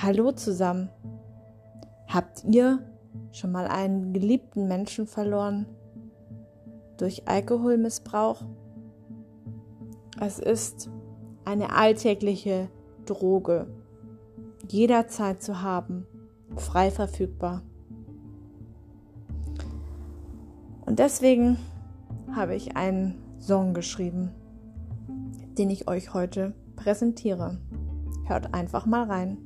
Hallo zusammen. Habt ihr schon mal einen geliebten Menschen verloren durch Alkoholmissbrauch? Es ist eine alltägliche Droge, jederzeit zu haben, frei verfügbar. Und deswegen habe ich einen Song geschrieben, den ich euch heute präsentiere. Hört einfach mal rein.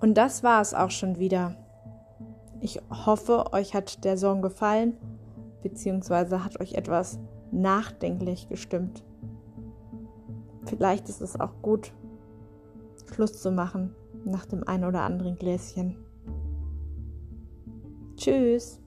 Und das war es auch schon wieder. Ich hoffe, euch hat der Song gefallen, beziehungsweise hat euch etwas nachdenklich gestimmt. Vielleicht ist es auch gut, Schluss zu machen nach dem ein oder anderen Gläschen. Tschüss!